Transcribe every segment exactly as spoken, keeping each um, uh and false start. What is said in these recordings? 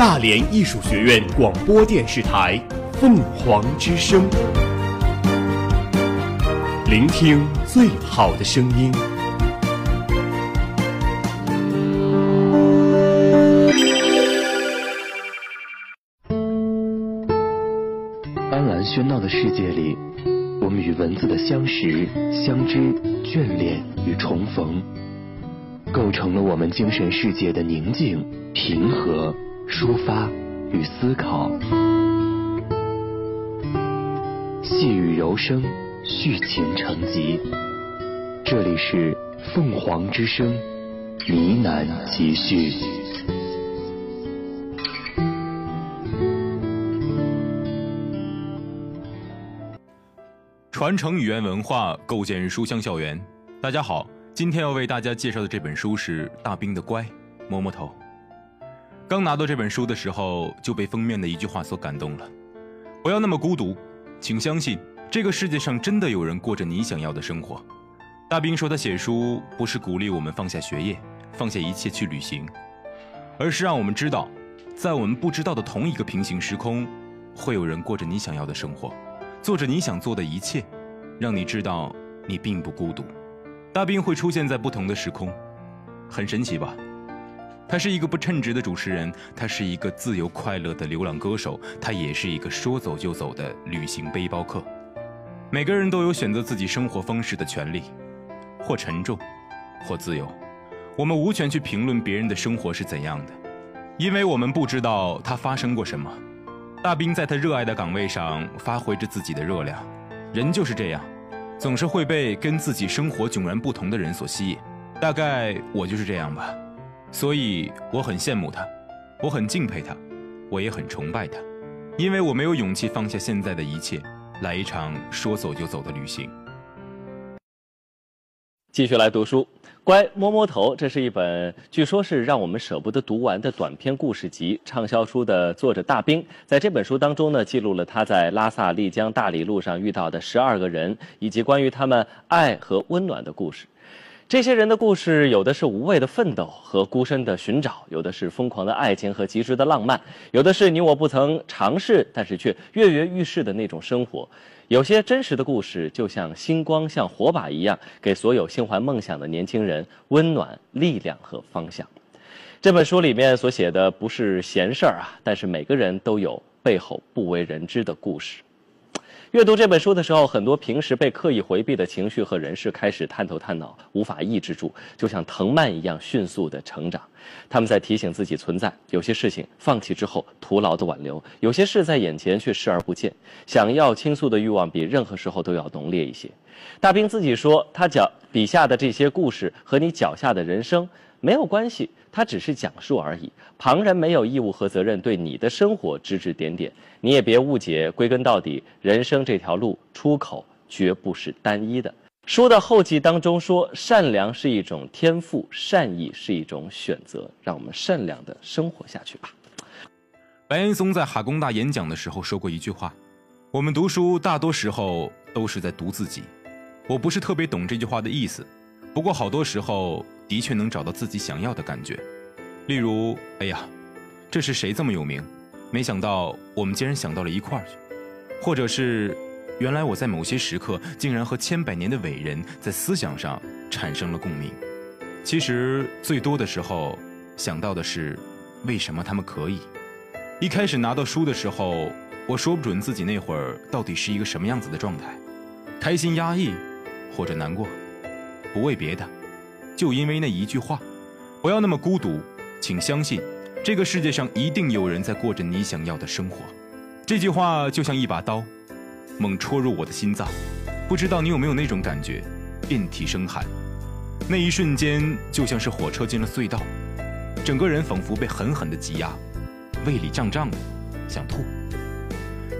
大连艺术学院广播电视台凤凰之声，聆听最好的声音。斑斓喧闹的世界里，我们与文字的相识、相知、眷恋与重逢，构成了我们精神世界的宁静、平和、抒发与思考。细雨柔声，续情成集。这里是凤凰之声呢喃集续。传承语言文化，构建书香校园。大家好，今天要为大家介绍的这本书是大冰的《乖摸摸头》。刚拿到这本书的时候，就被封面的一句话所感动了：不要那么孤独，请相信这个世界上真的有人过着你想要的生活。大冰说，他写书不是鼓励我们放下学业，放下一切去旅行，而是让我们知道，在我们不知道的同一个平行时空，会有人过着你想要的生活，做着你想做的一切，让你知道你并不孤独。大冰会出现在不同的时空，很神奇吧？他是一个不称职的主持人，他是一个自由快乐的流浪歌手，他也是一个说走就走的旅行背包客。每个人都有选择自己生活方式的权利，或沉重，或自由。我们无权去评论别人的生活是怎样的，因为我们不知道它发生过什么。大冰在他热爱的岗位上发挥着自己的热量。人就是这样，总是会被跟自己生活迥然不同的人所吸引。大概我就是这样吧，所以我很羡慕他，我很敬佩他，我也很崇拜他，因为我没有勇气放下现在的一切，来一场说走就走的旅行。继续来读书，乖摸摸头，这是一本据说是让我们舍不得读完的短篇故事集。畅销书的作者大冰在这本书当中呢，记录了他在拉萨丽江大理路上遇到的十二个人，以及关于他们爱和温暖的故事。这些人的故事，有的是无畏的奋斗和孤身的寻找，有的是疯狂的爱情和极致的浪漫，有的是你我不曾尝试但是却跃跃欲试的那种生活。有些真实的故事就像星光，像火把一样，给所有心怀梦想的年轻人温暖、力量和方向。这本书里面所写的不是闲事儿啊，但是每个人都有背后不为人知的故事。阅读这本书的时候，很多平时被刻意回避的情绪和人事开始探头探脑，无法抑制住，就像藤蔓一样迅速的成长。他们在提醒自己存在，有些事情放弃之后徒劳的挽留，有些事在眼前却视而不见。想要倾诉的欲望比任何时候都要浓烈一些。大冰自己说，他脚笔下的这些故事和你脚下的人生没有关系，它只是讲述而已，旁人没有义务和责任对你的生活指指点点。你也别误解，归根到底，人生这条路出口绝不是单一的。书的后记当中说，善良是一种天赋，善意是一种选择，让我们善良的生活下去吧。白岩松在哈工大演讲的时候说过一句话，我们读书大多时候都是在读自己。我不是特别懂这句话的意思，不过好多时候的确能找到自己想要的感觉。例如，哎呀，这是谁这么有名，没想到我们竟然想到了一块儿去。或者是，原来我在某些时刻竟然和千百年的伟人在思想上产生了共鸣。其实最多的时候想到的是，为什么他们可以。一开始拿到书的时候，我说不准自己那会儿到底是一个什么样子的状态，开心、压抑或者难过，不为别的，就因为那一句话，不要那么孤独，请相信这个世界上一定有人在过着你想要的生活。这句话就像一把刀，猛戳入我的心脏，不知道你有没有那种感觉，遍体生寒。那一瞬间就像是火车进了隧道，整个人仿佛被狠狠的挤压，胃里胀胀的想吐。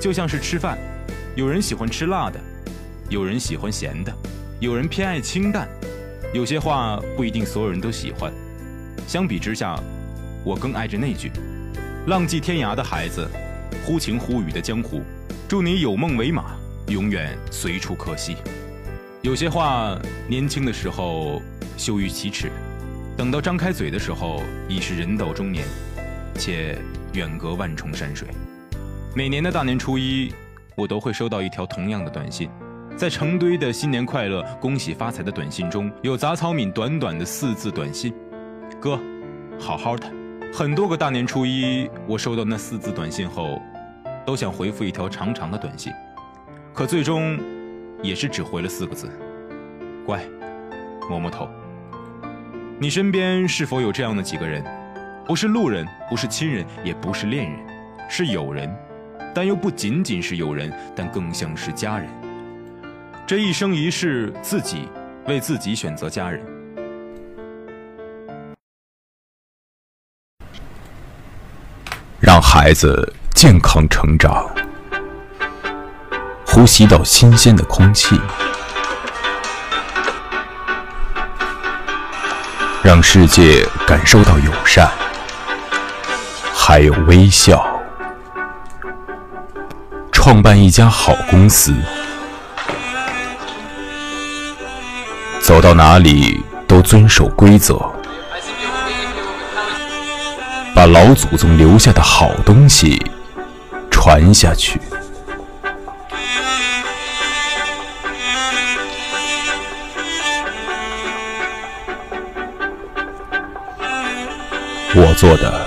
就像是吃饭，有人喜欢吃辣的，有人喜欢咸的，有人偏爱清淡，有些话不一定所有人都喜欢。相比之下，我更爱着那句，浪迹天涯的孩子，忽晴忽雨的江湖，祝你有梦为马，永远随处可栖。有些话年轻的时候羞于启齿，等到张开嘴的时候已是人到中年，且远隔万重山水。每年的大年初一，我都会收到一条同样的短信，在成堆的新年快乐、恭喜发财的短信中，有杂草敏短短的四字短信：哥，好好的。很多个大年初一，我收到那四字短信后，都想回复一条长长的短信，可最终也是只回了四个字：乖，摸摸头。你身边是否有这样的几个人？不是路人，不是亲人，也不是恋人，是友人，但又不仅仅是友人，但更像是家人。这一生一世，自己为自己选择家人。让孩子健康成长，呼吸到新鲜的空气，让世界感受到友善，还有微笑。创办一家好公司，走到哪里都遵守规则，把老祖宗留下的好东西传下去。我做的，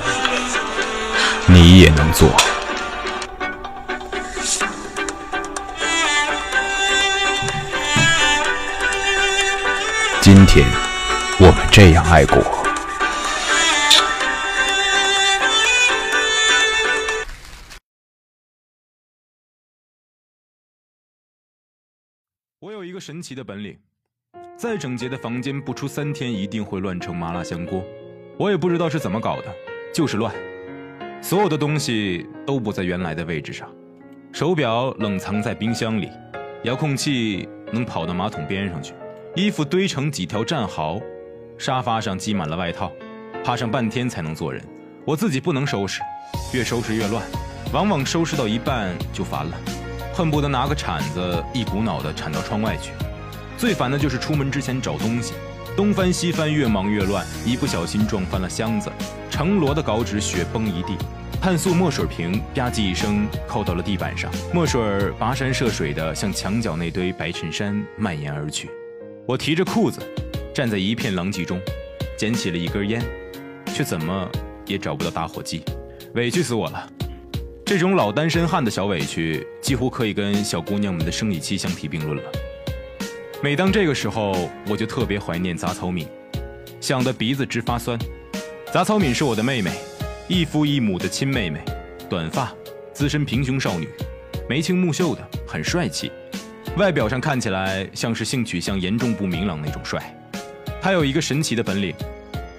你也能做。今天，我们这样爱过。我有一个神奇的本领，再整洁的房间不出三天一定会乱成麻辣香锅。我也不知道是怎么搞的，就是乱，所有的东西都不在原来的位置上。手表冷藏在冰箱里，遥控器能跑到马桶边上去，衣服堆成几条战壕，沙发上积满了外套，趴上半天才能做人。我自己不能收拾，越收拾越乱，往往收拾到一半就烦了，恨不得拿个铲子一股脑的铲到窗外去。最烦的就是出门之前找东西，东翻西翻，越忙越乱，一不小心撞翻了箱子，成摞的稿纸雪崩一地，碳素墨水瓶吧唧一声扣到了地板上，墨水跋山涉水的向墙角那堆白衬衫蔓延而去。我提着裤子站在一片狼藉中，捡起了一根烟，却怎么也找不到打火机，委屈死我了。这种老单身汉的小委屈，几乎可以跟小姑娘们的生理期相提并论了。每当这个时候，我就特别怀念杂草敏，想得鼻子直发酸。杂草敏是我的妹妹，一父一母的亲妹妹，短发，资深贫穷少女，眉清目秀的，很帅气，外表上看起来像是性取向严重不明朗那种帅。她有一个神奇的本领，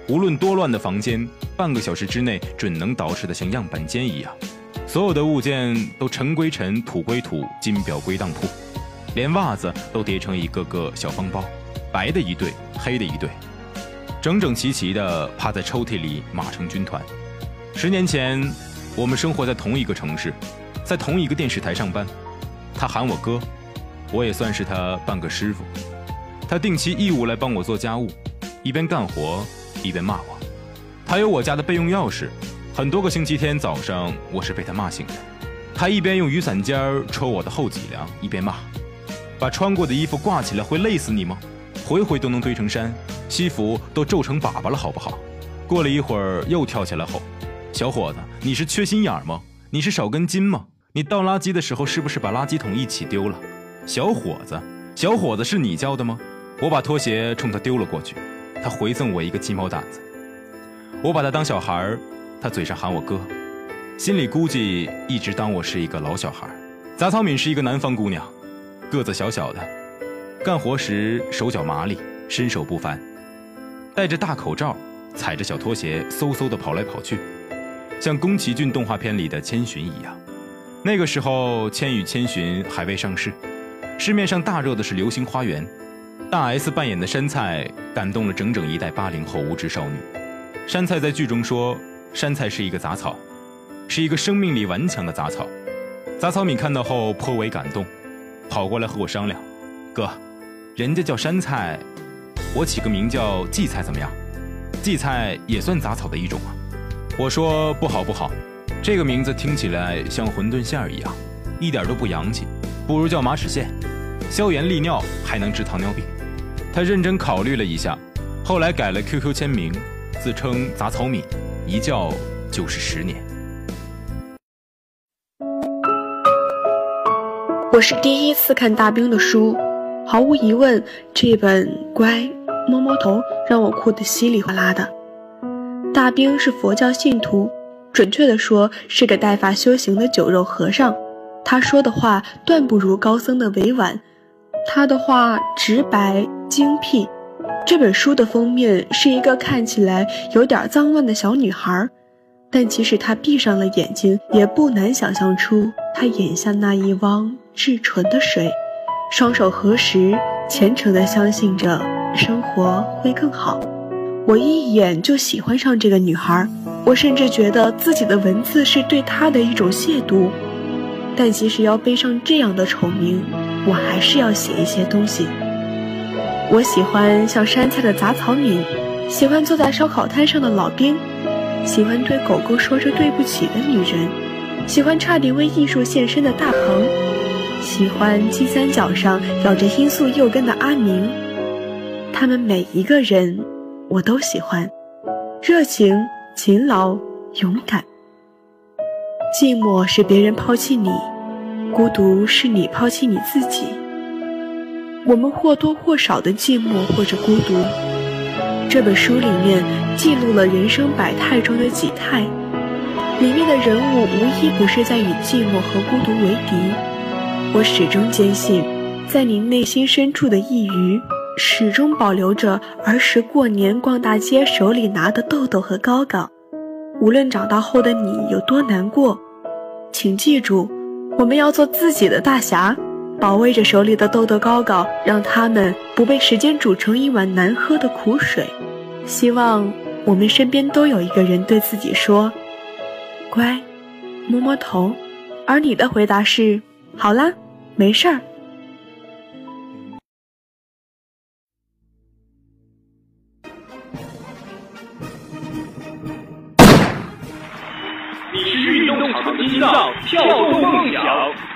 无论多乱的房间，半个小时之内准能捯饬得像样板间一样。所有的物件都尘归尘，土归土，金表归当铺，连袜子都叠成一个个小方包，白的一对，黑的一对，整整齐齐的趴在抽屉里码成军团。十年前，我们生活在同一个城市，在同一个电视台上班，他喊我哥，我也算是他半个师傅。他定期义务来帮我做家务，一边干活一边骂我。他有我家的备用钥匙，很多个星期天早上，我是被他骂醒的。他一边用雨伞尖儿戳我的后脊梁，一边骂：“把穿过的衣服挂起来会累死你吗？回回都能堆成山，西服都皱成粑粑了，好不好？”过了一会儿，又跳起来吼：“小伙子，你是缺心眼吗？你是少根筋吗？你倒垃圾的时候是不是把垃圾桶一起丢了？小伙子，小伙子是你教的吗？”我把拖鞋冲他丢了过去，他回赠我一个鸡毛掸子。我把他当小孩儿。他嘴上喊我哥，心里估计一直当我是一个老小孩。杂草敏是一个南方姑娘，个子小小的，干活时手脚麻利，身手不凡，戴着大口罩，踩着小拖鞋，嗖嗖地跑来跑去，像宫崎骏动画片里的千寻一样。那个时候《千与千寻》还未上市，市面上大热的是《流星花园》，大 S 扮演的杉菜感动了整整一代八零后无知少女。杉菜在剧中说，杉菜是一个杂草，是一个生命力顽强的杂草。杂草敏看到后颇为感动，跑过来和我商量：“哥，人家叫杉菜，我起个名叫荠菜怎么样？荠菜也算杂草的一种啊。”我说：“不好不好，这个名字听起来像馄饨馅儿一样，一点都不洋气，不如叫马齿苋，消炎利尿还能治糖尿病。他认真考虑了一下，后来改了 Q Q 签名，自称杂草米，一叫就是十年。我是第一次看大冰的书，毫无疑问，这本《乖摸摸头》让我哭得稀里哗啦的。大冰是佛教信徒，准确的说是个带发修行的酒肉和尚，他说的话断不如高僧的委婉，他的话直白精辟。这本书的封面是一个看起来有点脏乱的小女孩，但即使她闭上了眼睛，也不难想象出她眼下那一汪至纯的水，双手合十，虔诚地相信着生活会更好。我一眼就喜欢上这个女孩，我甚至觉得自己的文字是对她的一种亵渎。但即使要背上这样的丑名，我还是要写一些东西。我喜欢像山下的杂草米，喜欢坐在烧烤摊上的老兵，喜欢对狗狗说着对不起的女人，喜欢差点为艺术献身的大鹏，喜欢金三角上咬着罂粟右根的阿明。他们每一个人我都喜欢，热情、勤劳、勇敢。寂寞是别人抛弃你，孤独是你抛弃你自己。我们或多或少的寂寞或者孤独。这本书里面记录了人生百态中的几态，里面的人物无一不是在与寂寞和孤独为敌。我始终坚信，在你内心深处的一隅，始终保留着儿时过年逛大街手里拿的豆豆和糕糕。无论长大后的你有多难过，请记住，我们要做自己的大侠，保卫着手里的豆豆糕糕，让他们不被时间煮成一碗难喝的苦水。希望我们身边都有一个人对自己说，乖，摸摸头。而你的回答是，好啦，没事儿。心脏跳动梦想，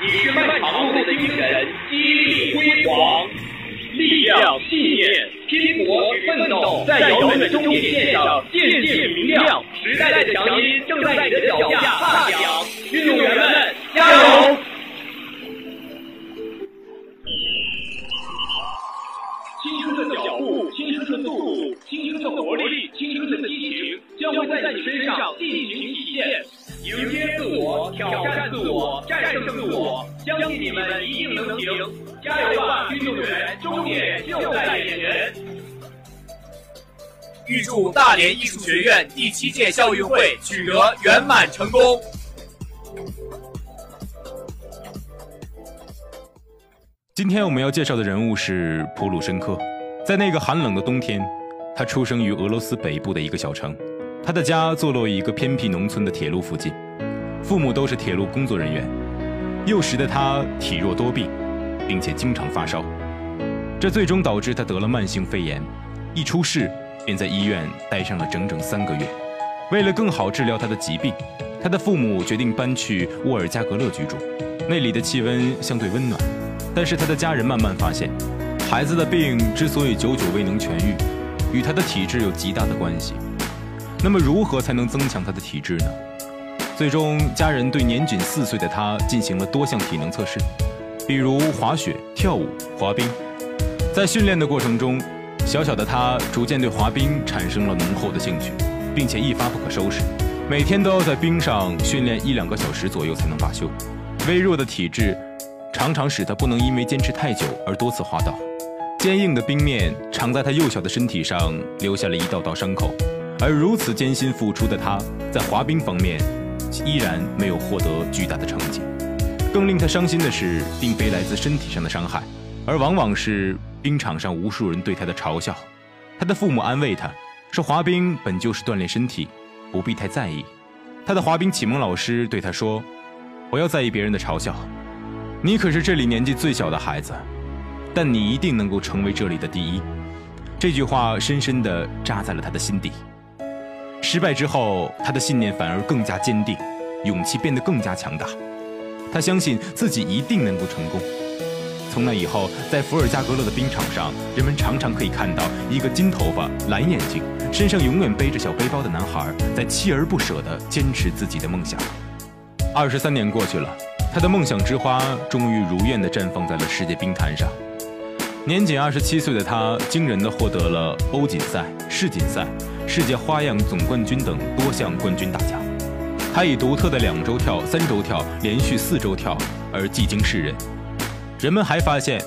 你是麦场路的英人，激励辉煌，力量信念，拼搏与奋斗，在遥远的终点线上渐渐明亮。时代的强音正在你的脚下踏响，运动员们加油！青春的脚步，青春的速度，青春的活力，青春的激情，将会在你身上进行体现。迎接自我，挑战自我，战胜自我，相信你们一定能行！加油吧，运动员，终点就在眼前！预祝大连艺术学院第七届校运会取得圆满成功！今天我们要介绍的人物是普鲁申科。在那个寒冷的冬天，他出生于俄罗斯北部的一个小城。他的家坐落于一个偏僻农村的铁路附近，父母都是铁路工作人员。幼时的他体弱多病，并且经常发烧，这最终导致他得了慢性肺炎，一出世便在医院待上了整整三个月。为了更好治疗他的疾病，他的父母决定搬去沃尔加格勒居住，那里的气温相对温暖。但是他的家人慢慢发现，孩子的病之所以久久未能痊愈，与他的体质有极大的关系。那么如何才能增强他的体质呢？最终家人对年仅四岁的他进行了多项体能测试，比如滑雪、跳舞、滑冰。在训练的过程中，小小的他逐渐对滑冰产生了浓厚的兴趣，并且一发不可收拾，每天都要在冰上训练一两个小时左右才能罢休。微弱的体质常常使他不能因为坚持太久而多次滑倒，坚硬的冰面常在他幼小的身体上留下了一道道伤口。而如此艰辛付出的他，在滑冰方面依然没有获得巨大的成绩。更令他伤心的是，并非来自身体上的伤害，而往往是冰场上无数人对他的嘲笑。他的父母安慰他说，滑冰本就是锻炼身体，不必太在意。他的滑冰启蒙老师对他说，不要在意别人的嘲笑，你可是这里年纪最小的孩子，但你一定能够成为这里的第一。这句话深深地扎在了他的心底。失败之后，他的信念反而更加坚定，勇气变得更加强大。他相信自己一定能够成功。从那以后，在伏尔加格勒的冰场上，人们常常可以看到一个金头发、蓝眼睛、身上永远背着小背包的男孩，在锲而不舍地坚持自己的梦想。二十三年过去了，他的梦想之花终于如愿地绽放在了世界冰坛上。年仅二十七岁的他，惊人地获得了欧锦赛、世锦赛、世界花样总冠军等多项冠军大奖。他以独特的两周跳、三周跳、连续四周跳而技惊世人。人们还发现，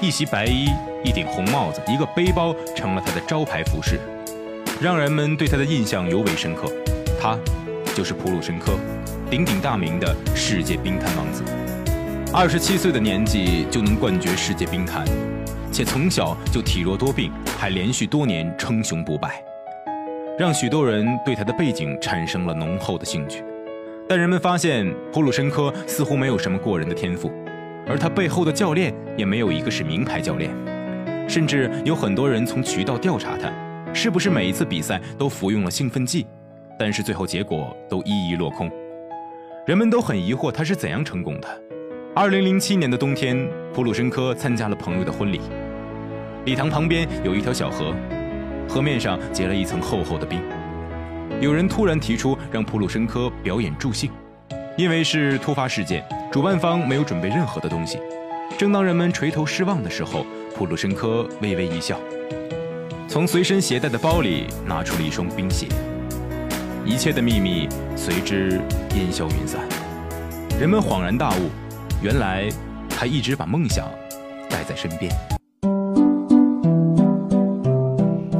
一袭白衣、一顶红帽子、一个背包成了他的招牌服饰，让人们对他的印象尤为深刻。他就是普鲁申科，鼎鼎大名的世界冰坛王子。二十七岁的年纪就能冠绝世界冰坛，且从小就体弱多病，还连续多年称雄不败，让许多人对他的背景产生了浓厚的兴趣。但人们发现，普鲁申科似乎没有什么过人的天赋，而他背后的教练也没有一个是名牌教练，甚至有很多人从渠道调查他是不是每一次比赛都服用了兴奋剂，但是最后结果都一一落空。人们都很疑惑他是怎样成功的。二零零七年的冬天，普鲁申科参加了朋友的婚礼。礼堂旁边有一条小河，河面上结了一层厚厚的冰。有人突然提出让普鲁申科表演助兴，因为是突发事件，主办方没有准备任何的东西。正当人们垂头失望的时候，普鲁申科微微一笑，从随身携带的包里拿出了一双冰鞋。一切的秘密随之烟消云散，人们恍然大悟，原来他一直把梦想带在身边。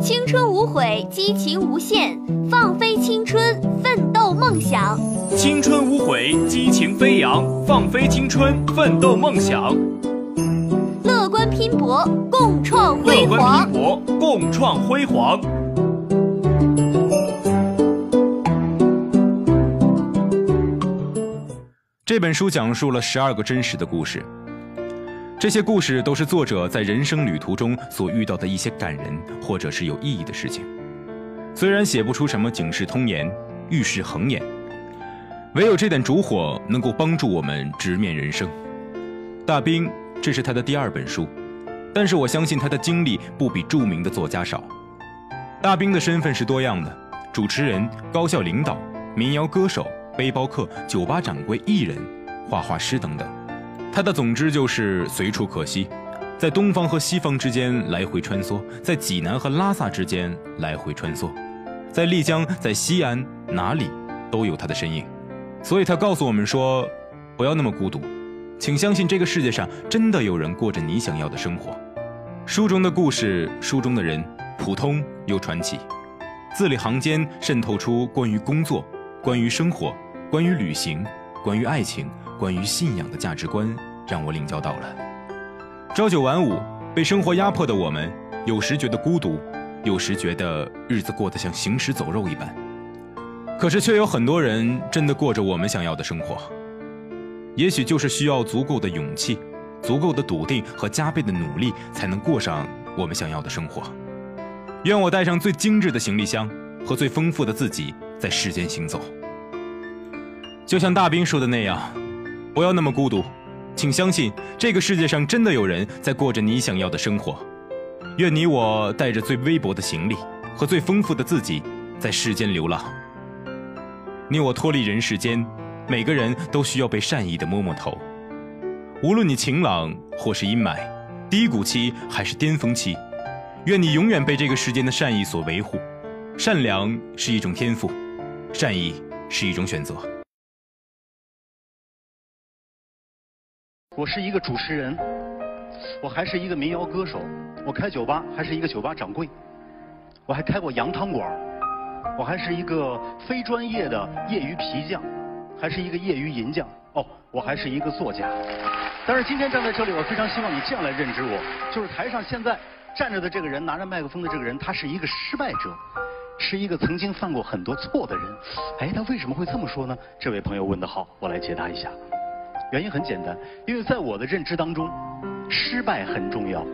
青春无悔，激情无限，放飞青春，奋斗梦想。青春无悔，激情飞扬，放飞青春，奋斗梦想。乐观拼搏，共创辉煌。乐观拼搏，共创辉煌。这本书讲述了十二个真实的故事，这些故事都是作者在人生旅途中所遇到的一些感人或者是有意义的事情。虽然写不出什么警世通言、玉石恒言，唯有这点烛火能够帮助我们直面人生。大冰，这是他的第二本书，但是我相信他的经历不比著名的作家少。大冰的身份是多样的：主持人、高校领导、民谣歌手、背包客、酒吧掌柜、艺人、画画师等等。他的总之就是随处可惜，在东方和西方之间来回穿梭，在济南和拉萨之间来回穿梭，在丽江、在西安，哪里都有他的身影。所以他告诉我们说，不要那么孤独，请相信这个世界上真的有人过着你想要的生活。书中的故事，书中的人，普通又传奇，字里行间渗透出关于工作、关于生活、关于旅行、关于爱情、关于信仰的价值观，让我领教到了。朝九晚五，被生活压迫的我们，有时觉得孤独，有时觉得日子过得像行尸走肉一般。可是却有很多人真的过着我们想要的生活。也许就是需要足够的勇气、足够的笃定和加倍的努力，才能过上我们想要的生活。愿我带上最精致的行李箱和最丰富的自己，在世间行走。就像大兵说的那样，不要那么孤独，请相信这个世界上真的有人在过着你想要的生活。愿你我带着最微薄的行李和最丰富的自己，在世间流浪。你我脱离人世间，每个人都需要被善意的摸摸头。无论你晴朗或是阴霾，低谷期还是巅峰期，愿你永远被这个世间的善意所维护。善良是一种天赋，善意是一种选择。我是一个主持人，我还是一个民谣歌手，我开酒吧还是一个酒吧掌柜，我还开过羊汤馆，我还是一个非专业的业余皮匠，还是一个业余银匠，哦，我还是一个作家。但是今天站在这里，我非常希望你这样来认知我，就是台上现在站着的这个人，拿着麦克风的这个人，他是一个失败者，是一个曾经犯过很多错的人。哎，他为什么会这么说呢？这位朋友问得好，我来解答一下。原因很简单，因为在我的认知当中，失败很重要，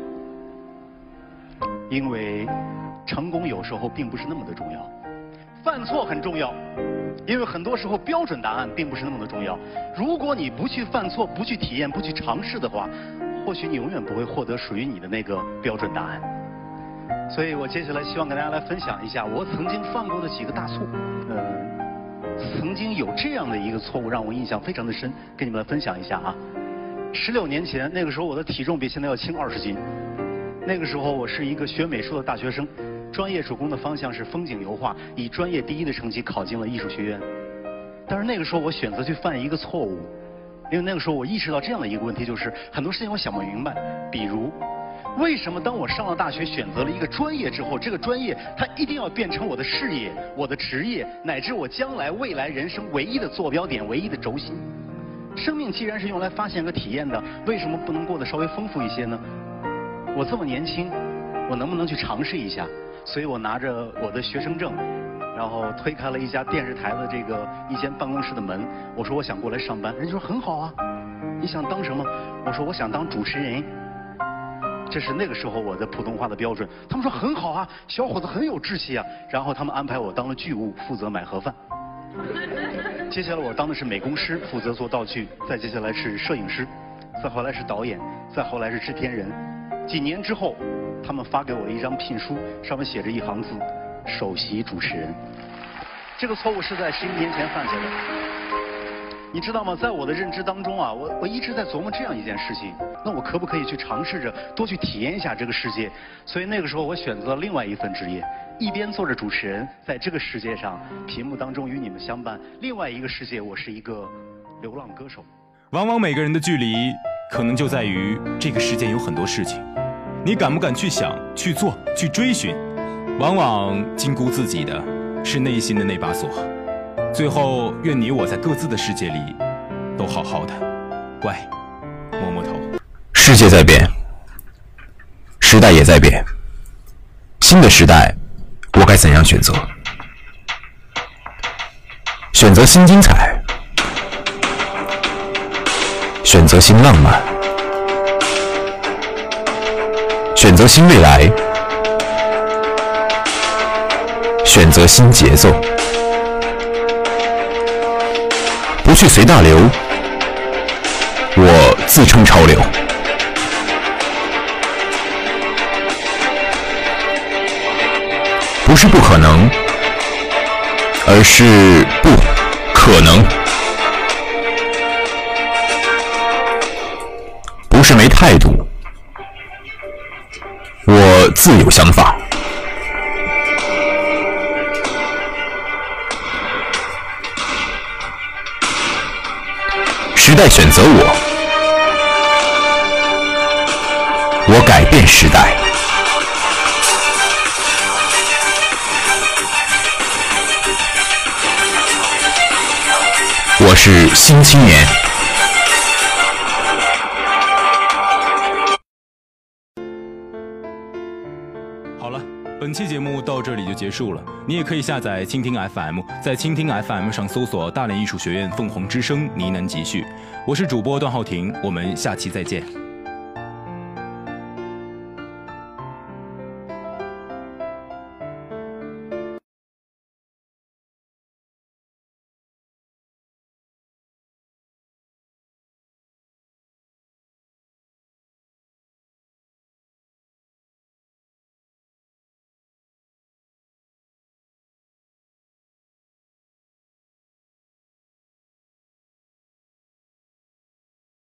因为成功有时候并不是那么的重要，犯错很重要，因为很多时候标准答案并不是那么的重要。如果你不去犯错、不去体验、不去尝试的话，或许你永远不会获得属于你的那个标准答案。 所以我接下来希望跟大家来分享一下我曾经犯过的几个大错，呃，曾经有这样的一个错误让我印象非常的深，跟你们来分享一下啊。十六年前，那个时候我的体重比现在要轻二十斤，那个时候我是一个学美术的大学生，专业主攻的方向是风景油画，以专业第一的成绩考进了艺术学院。但是那个时候我选择去犯一个错误，因为那个时候我意识到这样的一个问题，就是很多事情我想不明白，比如。 为什么当我上了大学，选择了一个专业之后，这个专业它一定要变成我的事业、我的职业，乃至我将来未来人生唯一的坐标点、唯一的轴心？生命既然是用来发现和体验的，为什么不能过得稍微丰富一些呢？我这么年轻，我能不能去尝试一下？所以我拿着我的学生证，然后推开了一家电视台的这个一间办公室的门，我说我想过来上班，人家说很好啊，你想当什么？我说我想当主持人。 这是那个时候我的普通话的标准。他们说很好啊，小伙子很有志气啊。然后他们安排我当了剧务，负责买盒饭。接下来我当的是美工师，负责做道具。再接下来是摄影师，再后来是导演，再后来是制片人。几年之后，他们发给我一张聘书，上面写着一行字：首席主持人。这个错误是在十一年前犯下的。你知道吗？在我的认知当中啊，我我一直在琢磨这样一件事情。 那我可不可以去尝试着多去体验一下这个世界？所以那个时候我选择了另外一份职业，一边做着主持人，在这个世界上屏幕当中与你们相伴；另外一个世界，我是一个流浪歌手。往往每个人的距离，可能就在于这个世界有很多事情，你敢不敢去想、去做、去追寻？往往禁锢自己的是内心的那把锁。最后，愿你我在各自的世界里都好好的，乖，摸摸头。 世界在变，时代也在变。新的时代，我该怎样选择？选择新精彩，选择新浪漫，选择新未来，选择新节奏。不去随大流，我自称潮流。 不是不可能，而是不可能；不是没态度，我自有想法；时代选择我，我改变时代。 我是新青年。好了，本期节目到这里就结束了。你也可以下载蜻蜓 F M， 在蜻蜓 F M 上搜索“大连艺术学院凤凰之声呢喃集序”。我是主播段浩庭，我们下期再见。